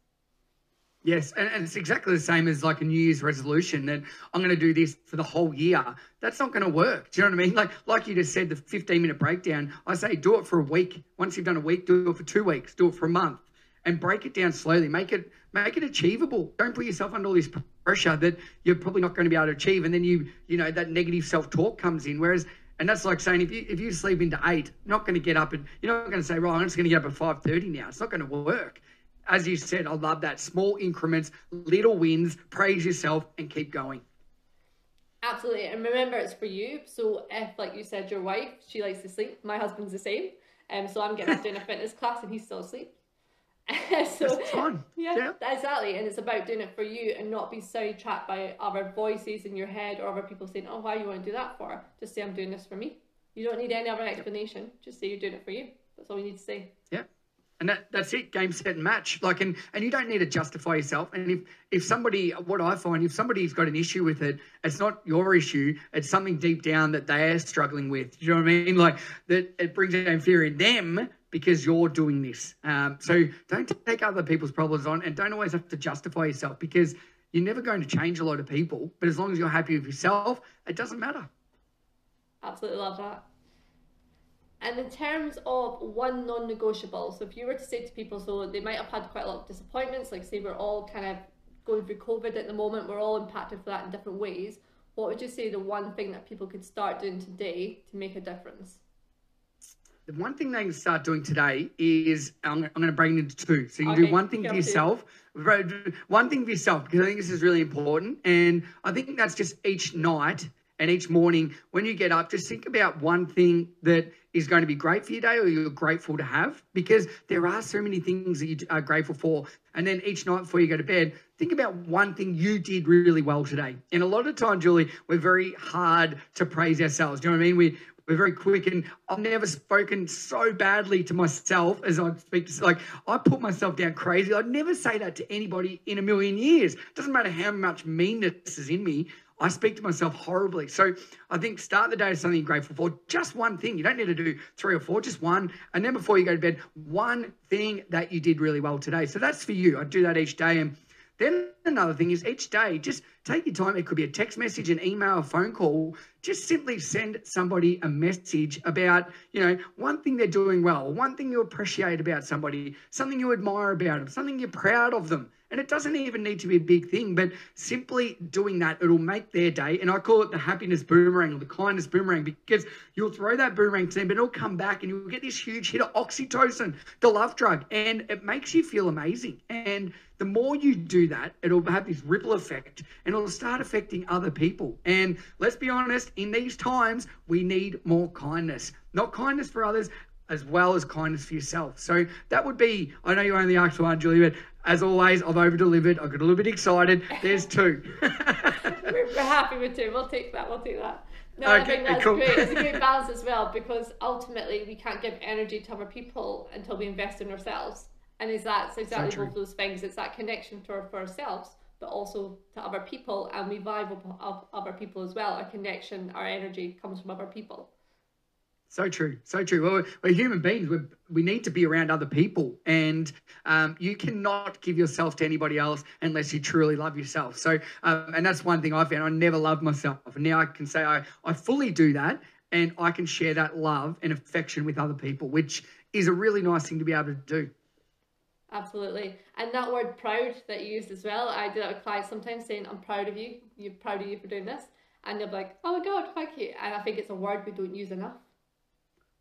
Yes, and it's exactly the same as like a New Year's resolution that I'm going to do this for the whole year. That's not going to work. Do you know what I mean? Like you just said, the 15-minute breakdown, I say do it for a week. Once you've done a week, do it for 2 weeks, do it for a month, and break it down slowly. Make it achievable. Don't put yourself under all this pressure that you're probably not going to be able to achieve. And then you know, that negative self-talk comes in. Whereas, and that's like saying if you sleep into 8, you're not going to get up, and you're not going to say, right, I'm just going to get up at 5:30 now. It's not going to work. As you said, I love that. Small increments, little wins, praise yourself and keep going. Absolutely. And remember, it's for you. So if, like you said, your wife, she likes to sleep. My husband's the same. So I'm getting up doing a fitness class and he's still asleep. So that's fun. Yeah, exactly. And it's about doing it for you and not be sidetracked by other voices in your head or other people saying, oh, why you want to do that for? Just say, I'm doing this for me. You don't need any other explanation. Yep. Just say you're doing it for you. That's all you need to say. Yeah. And that's it, game, set, and match. Like, and you don't need to justify yourself. And if somebody, what I find, if somebody's got an issue with it, it's not your issue. It's something deep down that they're struggling with. Do you know what I mean? Like, that it brings down fear in them because you're doing this. So don't take other people's problems on, and don't always have to justify yourself, because you're never going to change a lot of people. But as long as you're happy with yourself, it doesn't matter. Absolutely love that. And in terms of one non-negotiable, so if you were to say to people, so they might have had quite a lot of disappointments, like say we're all kind of going through COVID at the moment, we're all impacted for that in different ways. What would you say the one thing that people could start doing today to make a difference? The one thing they can start doing today is, I'm going to break it into two. So you do one thing for yourself, one thing for yourself, because I think this is really important. And I think that's just each night and each morning when you get up, just think about one thing that is going to be great for your day or you're grateful to have, because there are so many things that you are grateful for. And then each night before you go to bed, think about one thing you did really well today. And a lot of time, Julie, we're very hard to praise ourselves. Do you know what I mean? We're very quick, and I've never spoken so badly to myself as I speak. Like, I put myself down crazy. I'd never say that to anybody in a million years. It doesn't matter how much meanness is in me. I speak to myself horribly. So I think start the day with something you're grateful for. Just one thing. You don't need to do 3 or 4, just one. And then before you go to bed, one thing that you did really well today. So that's for you. I do that each day. And then another thing is, each day, just take your time. It could be a text message, an email, a phone call. Just simply send somebody a message about, you know, one thing they're doing well, one thing you appreciate about somebody, something you admire about them, something you're proud of them. And it doesn't even need to be a big thing, but simply doing that, it'll make their day. And I call it the happiness boomerang or the kindness boomerang, because you'll throw that boomerang to them, but it'll come back and you'll get this huge hit of oxytocin, the love drug, and it makes you feel amazing. And the more you do that, it'll have this ripple effect and it'll start affecting other people. And let's be honest, in these times, we need more kindness, not kindness for others, as well as kindness for yourself. So that would be, I know you only asked for one, Julie, but as always, I've over-delivered. I got a little bit excited. There's 2. We're happy with 2. We'll take that. No, okay, I think that's cool. Great. It's a great balance as well, because ultimately we can't give energy to other people until we invest in ourselves. And is that's exactly so both those things. It's that connection to for ourselves, but also to other people, and we vibe off other people as well. Our connection, our energy comes from other people. So true, so true. Well, we're human beings. We need to be around other people, and you cannot give yourself to anybody else unless you truly love yourself. So, and that's one thing I found. I never loved myself, and now I can say I fully do that, and I can share that love and affection with other people, which is a really nice thing to be able to do. Absolutely. And that word proud that you used as well, I do that with clients sometimes, saying, I'm proud of you, you're proud of you for doing this. And they're like, oh my God, thank you. And I think it's a word we don't use enough.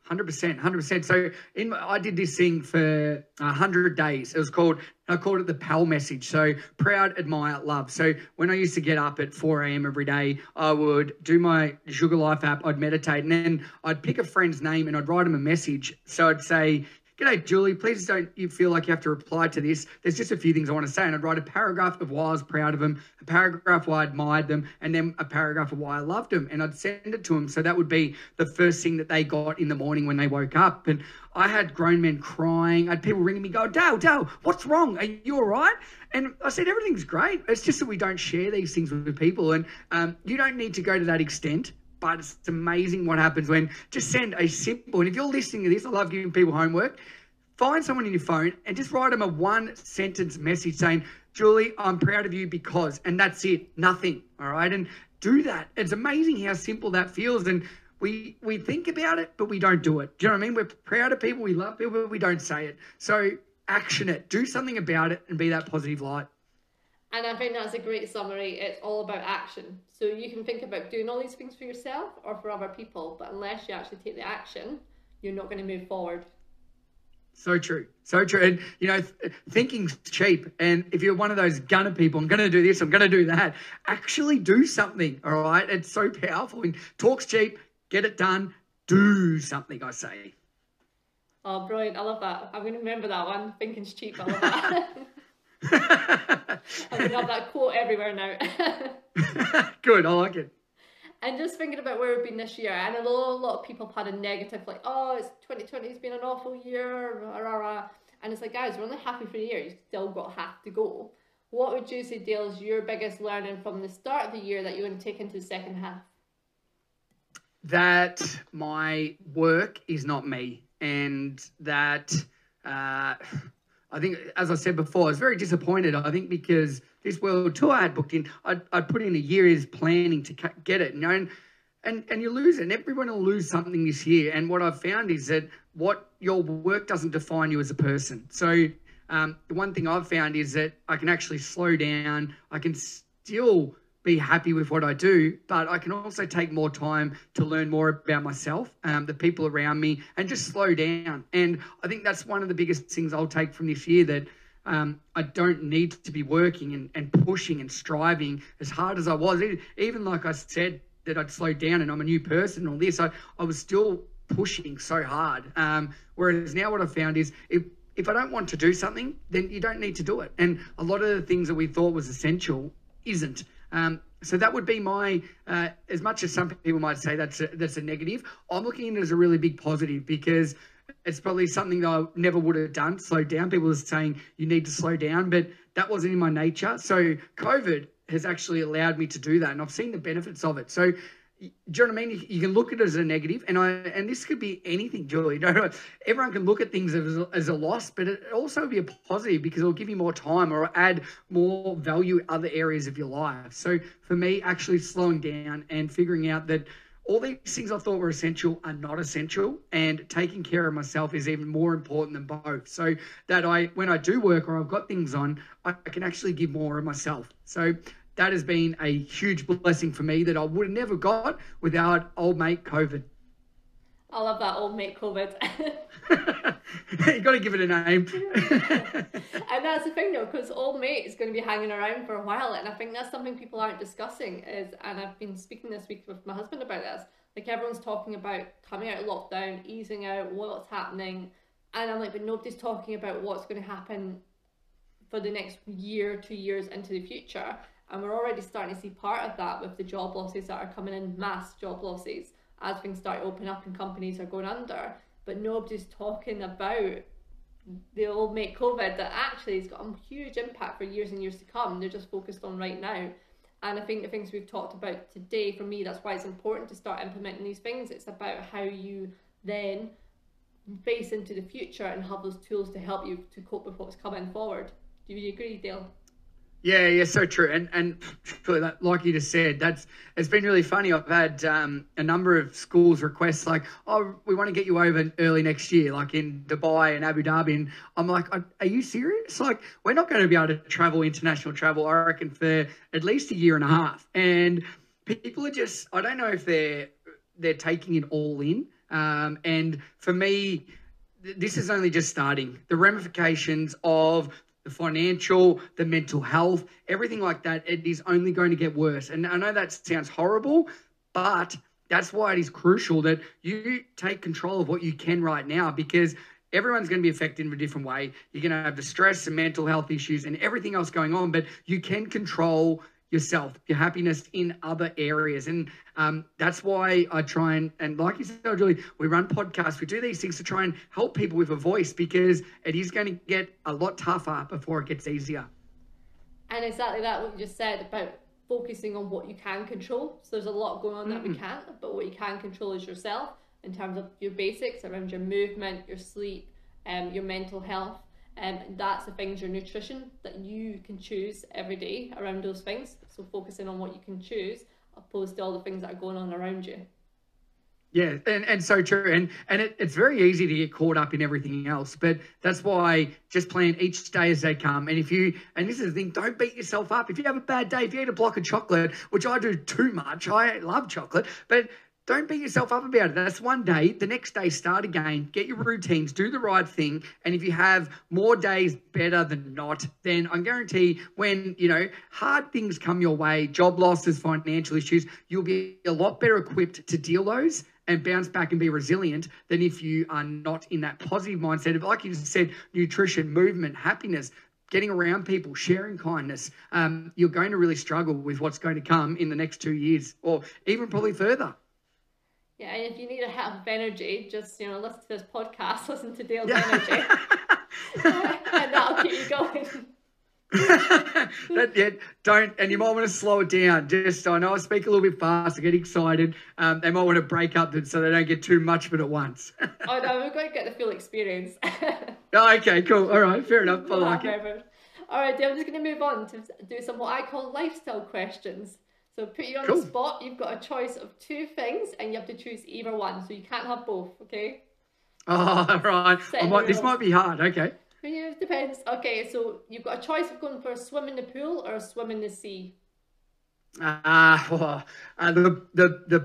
100%, 100%. So I did this thing for 100 days. It was called, I called it the PAL message. So proud, admire, love. So when I used to get up at 4 a.m. every day, I would do my Sugar Life app, I'd meditate, and then I'd pick a friend's name and I'd write them a message. So I'd say, G'day, Julie, please don't you feel like you have to reply to this. There's just a few things I want to say. And I'd write a paragraph of why I was proud of them, a paragraph why I admired them, and then a paragraph of why I loved them. And I'd send it to them. So that would be the first thing that they got in the morning when they woke up. And I had grown men crying. I had people ringing me, go, Dale, what's wrong? Are you all right? And I said, everything's great. It's just that we don't share these things with people. And you don't need to go to that extent. But it's amazing what happens when just send a simple, and if you're listening to this, I love giving people homework, find someone in your phone and just write them a one sentence message saying, Julie, I'm proud of you because, and that's it, nothing. All right. And do that. It's amazing how simple that feels. And we think about it, but we don't do it. Do you know what I mean? We're proud of people. We love people, but we don't say it. So action it, do something about it, and be that positive light. And I think that's a great summary. It's all about action. So you can think about doing all these things for yourself or for other people, but unless you actually take the action, you're not going to move forward. So true. So true. And, you know, thinking's cheap. And if you're one of those gunner people, I'm going to do this, I'm going to do that, actually do something, all right? It's so powerful. And talk's cheap, get it done, do something, I say. Oh, brilliant. I love that. I'm going to remember that one. Thinking's cheap. I love that. I'm going to have that quote everywhere now. Good, I like it. And just thinking about where we've been this year, and I know a lot of people have had a negative, like, oh, it's 2020, it's been an awful year, rah, rah, rah. And it's like, guys, we're only happy for the year, you've still got half to go. What would you say, Dale, is your biggest learning from the start of the year that you want to take into the second half? That my work is not me, and that... I think, as I said before, I was very disappointed, I think, because this world tour I had booked in, I'd put in a year's planning to get it, you know, and you lose it. And everyone will lose something this year. And what I've found is that what your work doesn't define you as a person. So the one thing I've found is that I can actually slow down. I can still be happy with what I do, but I can also take more time to learn more about myself, the people around me, and just slow down. And I think that's one of the biggest things I'll take from this year, that I don't need to be working and pushing and striving as hard as I was. Even like I said, that I'd slow down and I'm a new person and all this, I was still pushing so hard. Whereas now what I've found is if I don't want to do something, then you don't need to do it. And a lot of the things that we thought was essential isn't. So that would be my, as much as some people might say that's a negative, I'm looking at it as a really big positive, because it's probably something that I never would have done, slow down. People are saying you need to slow down, but that wasn't in my nature. So COVID has actually allowed me to do that, and I've seen the benefits of it. So do you know what I mean? You can look at it as a negative, and this could be anything, Julie. You know, everyone can look at things as a loss, but it also be a positive, because it'll give you more time or add more value in other areas of your life. So for me, actually slowing down and figuring out that all these things I thought were essential are not essential, and taking care of myself is even more important than both. So that when I do work or I've got things on, I can actually give more of myself. So that has been a huge blessing for me that I would have never got without old mate COVID. I love that, old mate COVID. You've got to give it a name. And that's the thing though, because old mate is going to be hanging around for a while. And I think that's something people aren't discussing is, and I've been speaking this week with my husband about this, like everyone's talking about coming out of lockdown, easing out, what's happening. And I'm like, but nobody's talking about what's going to happen for the next year, 2 years into the future. And we're already starting to see part of that with the job losses that are coming in, mass job losses, as things start to open up and companies are going under. But nobody's talking about the old mate COVID that actually has got a huge impact for years and years to come. They're just focused on right now. And I think the things we've talked about today, for me, that's why it's important to start implementing these things. It's about how you then face into the future and have those tools to help you to cope with what's coming forward. Do you agree, Dale? Yeah, so true. And like you just said, it's been really funny. I've had a number of schools request like, oh, we want to get you over early next year, like in Dubai and Abu Dhabi. And I'm like, are you serious? Like, we're not going to be able to travel, international travel, I reckon, for at least a year and a half. And people are just, I don't know if they're taking it all in. And for me, this is only just starting. The ramifications of the financial, the mental health, everything like that, it is only going to get worse. And I know that sounds horrible, but that's why it is crucial that you take control of what you can right now, because everyone's going to be affected in a different way. You're going to have the stress and mental health issues and everything else going on, but you can control yourself, your happiness in other areas. And that's why I try and like you said, Julie, we run podcasts, we do these things to try and help people with a voice, because it is going to get a lot tougher before it gets easier. And exactly that, what you just said about focusing on what you can control. So there's a lot going on that we can't, but what you can control is yourself in terms of your basics around your movement, your sleep, your mental health. And that's the things, your nutrition, that you can choose every day around those things. So focusing on what you can choose, opposed to all the things that are going on around you. Yeah, and so true. And it's very easy to get caught up in everything else. But that's why just plan each day as they come. And if you, and this is the thing, don't beat yourself up. If you have a bad day, if you eat a block of chocolate, which I do too much, I love chocolate, but don't beat yourself up about it. That's one day. The next day, start again. Get your routines. Do the right thing. And if you have more days better than not, then I guarantee when, you know, hard things come your way, job losses, financial issues, you'll be a lot better equipped to deal those and bounce back and be resilient than if you are not in that positive mindset of, like you just said, nutrition, movement, happiness, getting around people, sharing kindness. You're going to really struggle with what's going to come in the next 2 years or even probably further. Yeah, and if you need a hit of energy, just, you know, listen to this podcast, listen to Dale's energy, and that'll keep you going. And you might want to slow it down. Just, I know I speak a little bit fast, I get excited. They might want to break up so they don't get too much of it at once. Oh no, we're going to get the full experience. Oh, okay, cool. All right, fair enough. I like it. All right, Dale, I'm just going to move on to do some what I call lifestyle questions. So put you on the spot, you've got a choice of two things and you have to choose either one. So you can't have both, okay? Oh, right. This might be hard, okay. Yeah, it depends. Okay, so you've got a choice of going for a swim in the pool or a swim in the sea. The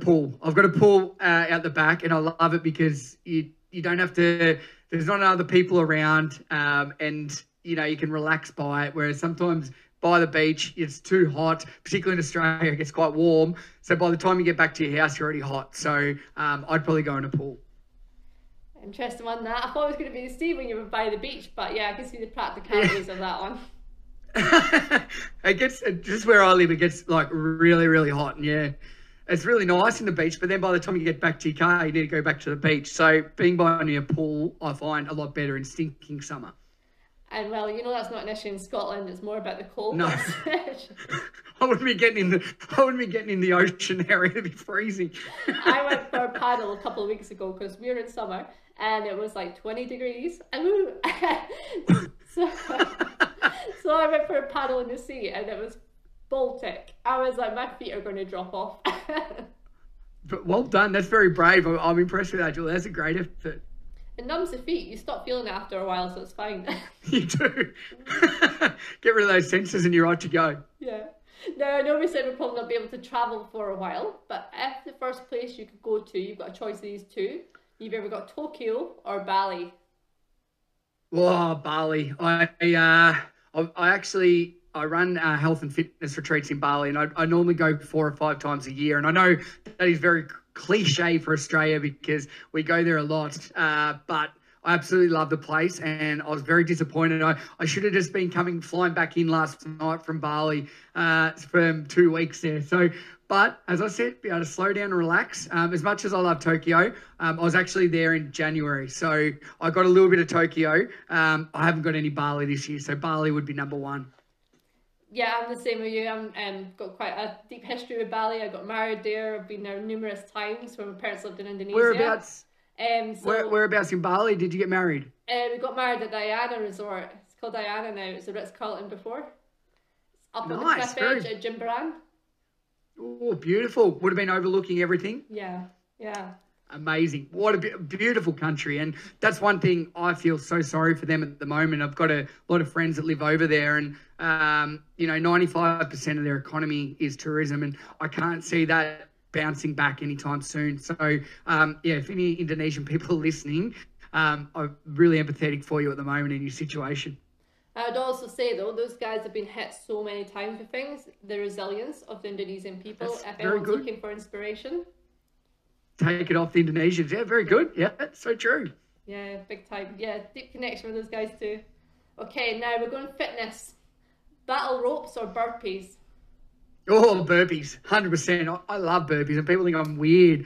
pool. I've got a pool out the back and I love it because you don't have to, there's not other people around and, you know, you can relax by it, whereas sometimes by the beach, it's too hot, particularly in Australia, it gets quite warm. So by the time you get back to your house, you're already hot. So I'd probably go in a pool. Interesting one, that. I thought it was going to be the sea when you were by the beach, but yeah, I can see the practicalities of that one. It gets, just where I live, it gets like really, really hot. And yeah, it's really nice in the beach, but then by the time you get back to your car, you need to go back to the beach. So being by near a pool, I find a lot better in stinking summer. And well, you know, that's not an issue in Scotland. It's more about the cold. No, I wouldn't be getting in the ocean area. It'd be freezing. I went for a paddle a couple of weeks ago because we were in summer and it was like 20 degrees. So I went for a paddle in the sea and it was Baltic. I was like, my feet are going to drop off. But well done. That's very brave. I'm impressed with that, Julie. That's a great effort. It numbs the feet, you stop feeling it after a while, so it's fine. You do. Get rid of those sensors and you're right to go. Yeah. Now, I know we said we'll probably not be able to travel for a while, but if the first place you could go to, you've got a choice of these two, you've either got Tokyo or Bali. Whoa, Bali. I run health and fitness retreats in Bali, and I normally go 4 or 5 times a year, and I know that is very cliche for Australia because we go there a lot, but I absolutely love the place, and I was very disappointed. I should have just been flying back in last night from Bali from 2 weeks there. So, but as I said, be able to slow down and relax. As much as I love Tokyo, I was actually there in January. So I got a little bit of Tokyo. I haven't got any Bali this year. So Bali would be number one. Yeah, I'm the same with you. I've got quite a deep history with Bali. I got married there. I've been there numerous times when my parents lived in Indonesia. Whereabouts? Whereabouts in Bali did you get married? We got married at Diana Resort. It's called Diana now. It was a Ritz-Carlton before. It's up on the cliff edge at Jimbaran. Oh, beautiful. Would have been overlooking everything. Yeah, yeah. Amazing. What a beautiful country. And that's one thing I feel so sorry for them at the moment. I've got a lot of friends that live over there, and, you know, 95% of their economy is tourism, and I can't see that bouncing back anytime soon. So, yeah, if any Indonesian people are listening, I'm really empathetic for you at the moment in your situation. I'd also say, though, those guys have been hit so many times with things, the resilience of the Indonesian people. That's if anyone's looking for inspiration, take it off the Indonesians. Yeah, very good. Yeah, that's so true. Yeah, big time. Yeah, deep connection with those guys too. Okay, now we're going fitness. Battle ropes or burpees? Oh, burpees, 100%. I love burpees, and people think I'm weird.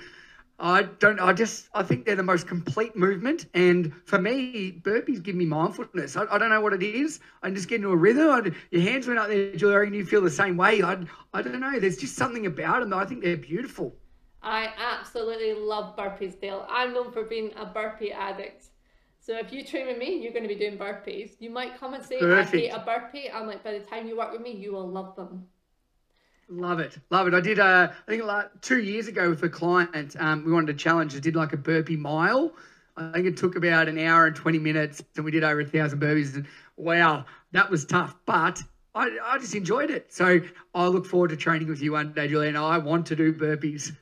I think they're the most complete movement. And for me, burpees give me mindfulness. I don't know what it is. I just get into a rhythm. Your hands went up there, Julie, and you feel the same way. I don't know. There's just something about them. I think they're beautiful. I absolutely love burpees, Dale. I'm known for being a burpee addict. So if you train with me, you're going to be doing burpees. You might come and say, I hate a burpee. I'm like, by the time you work with me, you will love them. Love it. Love it. I did, I think like 2 years ago with a client, we wanted to challenge. I did like a burpee mile. I think it took about an hour and 20 minutes, and we did over 1,000 burpees. And wow, that was tough, but I just enjoyed it. So I look forward to training with you one day, Julian. I want to do burpees.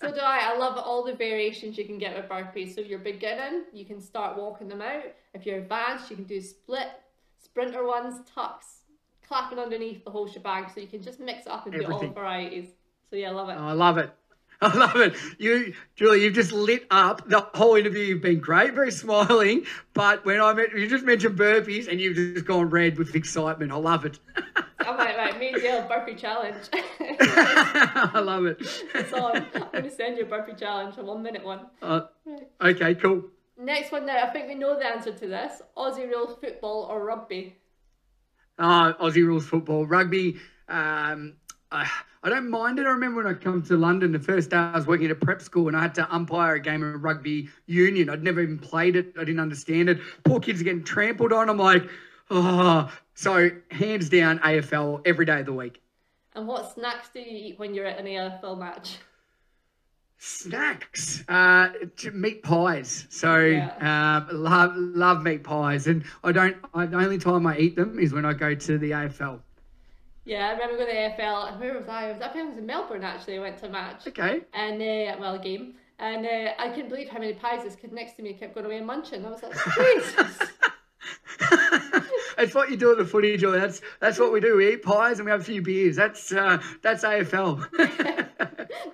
So do I. I love all the variations you can get with burpees. So if you're beginning, you can start walking them out. If you're advanced, you can do split, sprinter ones, tucks, clapping underneath, the whole shebang. So you can just mix it up and do all varieties. So yeah, I love it. Oh, I love it. I love it. You, Julie, you've just lit up the whole interview. You've been great, very smiling. But when you just mentioned burpees and you've just gone red with excitement. I love it. I'm like, right, me and Dale, burpee challenge. I love it. It's on. I'm going to send you a burpee challenge, a 1 minute one. Okay, cool. Next one now. I think we know the answer to this. Aussie rules football or rugby? Aussie rules football. Rugby, I don't mind it. I remember when I come to London, the first day I was working at a prep school and I had to umpire a game of rugby union. I'd never even played it. I didn't understand it. Poor kids are getting trampled on. I'm like, oh. So hands down, AFL every day of the week. And what snacks do you eat when you're at an AFL match? Snacks, meat pies. So yeah. Love meat pies. And the only time I eat them is when I go to the AFL. Yeah, I remember going to the AFL, and where was I? I was in Melbourne, actually. I went to a match. Okay. And, a game. And I couldn't believe how many pies this kid next to me kept going away and munching. I was like, Jesus. It's what you do at the footy, Julie. That's what we do. We eat pies and we have a few beers. That's AFL.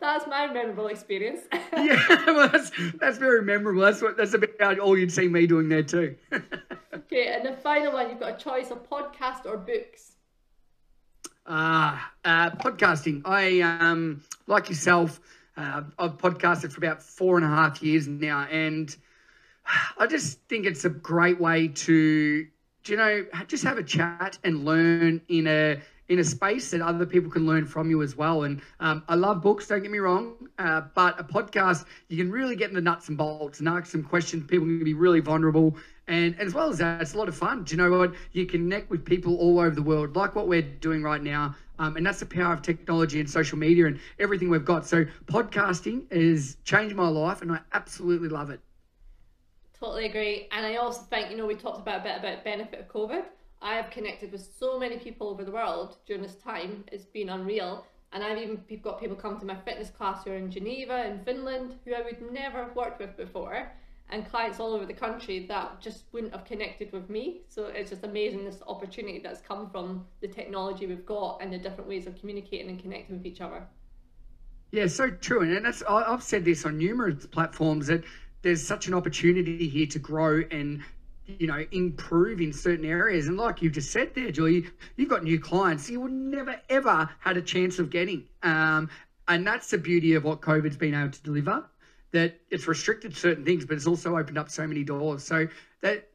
That's my memorable experience. Yeah, well, that's very memorable. That's about all you'd see me doing there too. Okay, and the final one, you've got a choice of podcast or books. Podcasting. I, like yourself, I've podcasted for about 4.5 years now, and I just think it's a great way to, you know, just have a chat and learn in a space that other people can learn from you as well. And I love books, don't get me wrong, but a podcast, you can really get in the nuts and bolts and ask some questions. People can be really vulnerable. And as well as that, it's a lot of fun. Do you know what? You connect with people all over the world, like what we're doing right now. And that's the power of technology and social media and everything we've got. So podcasting has changed my life, and I absolutely love it. Totally agree. And I also think, you know, we talked about a bit about benefit of COVID. I have connected with so many people over the world during this time. It's been unreal. And I've even got people come to my fitness class who are in Geneva and Finland, who I would never have worked with before, and clients all over the country that just wouldn't have connected with me. So it's just amazing, this opportunity that's come from the technology we've got and the different ways of communicating and connecting with each other. Yeah, so true. And I've said this on numerous platforms that there's such an opportunity here to grow and, you know, improve in certain areas. And like you just said there, Julie, you've got new clients you would never, ever had a chance of getting. And that's the beauty of what COVID's been able to deliver, that it's restricted certain things, but it's also opened up so many doors. So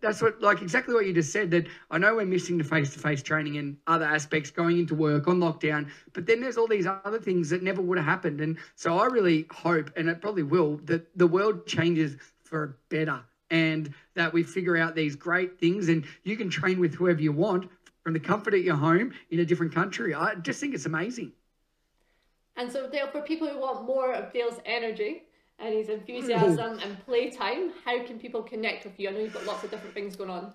that's what, like exactly what you just said, that I know we're missing the face-to-face training and other aspects, going into work on lockdown, but then there's all these other things that never would have happened. And so I really hope, and it probably will, that the world changes for better and that we figure out these great things, and you can train with whoever you want from the comfort of your home in a different country. I just think it's amazing. And so, Dale, for people who want more of Dale's energy and his enthusiasm and playtime, how can people connect with you? I know you've got lots of different things going on.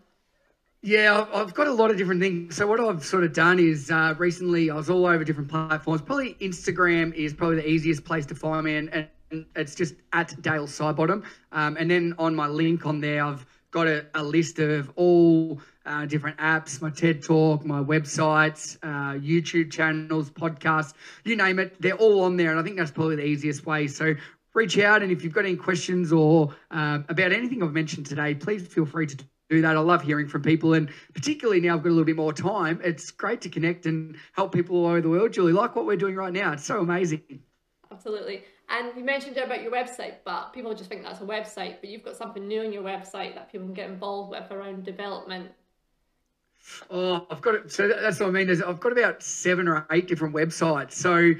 Yeah, I've got a lot of different things. So what I've sort of done is recently I was all over different platforms. Probably Instagram is probably the easiest place to find me, and it's just at Dale Sidebottom. And then on my link on there, I've got a list of all different apps, my TED Talk, my websites, YouTube channels, podcasts, you name it. They're all on there, and I think that's probably the easiest way. So reach out, and if you've got any questions or about anything I've mentioned today, please feel free to do that. I love hearing from people, and particularly now I've got a little bit more time, it's great to connect and help people all over the world, Julie, like what we're doing right now. It's so amazing. Absolutely. And you mentioned about your website, but people just think that's a website, but you've got something new on your website that people can get involved with around development. Oh, I've got it. So that's what I mean. I've got about 7 or 8 different websites. So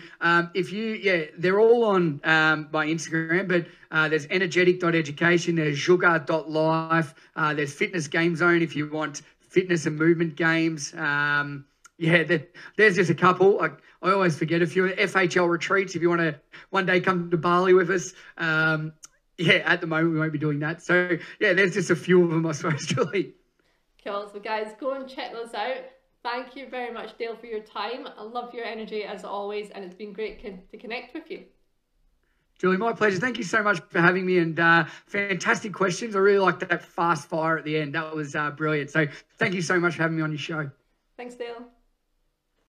if you, they're all on my Instagram, but there's energetic.education, there's sugar.life, there's fitness game zone if you want fitness and movement games. There's just a couple. I always forget a few. FHL retreats if you want to one day come to Bali with us. At the moment we won't be doing that. So, yeah, there's just a few of them, I suppose, Julie. Cool. So guys, go and check those out. Thank you very much, Dale, for your time. I love your energy as always, and it's been great to connect with you. Julie, my pleasure. Thank you so much for having me, and fantastic questions. I really liked that fast fire at the end. That was brilliant. So thank you so much for having me on your show. Thanks, Dale.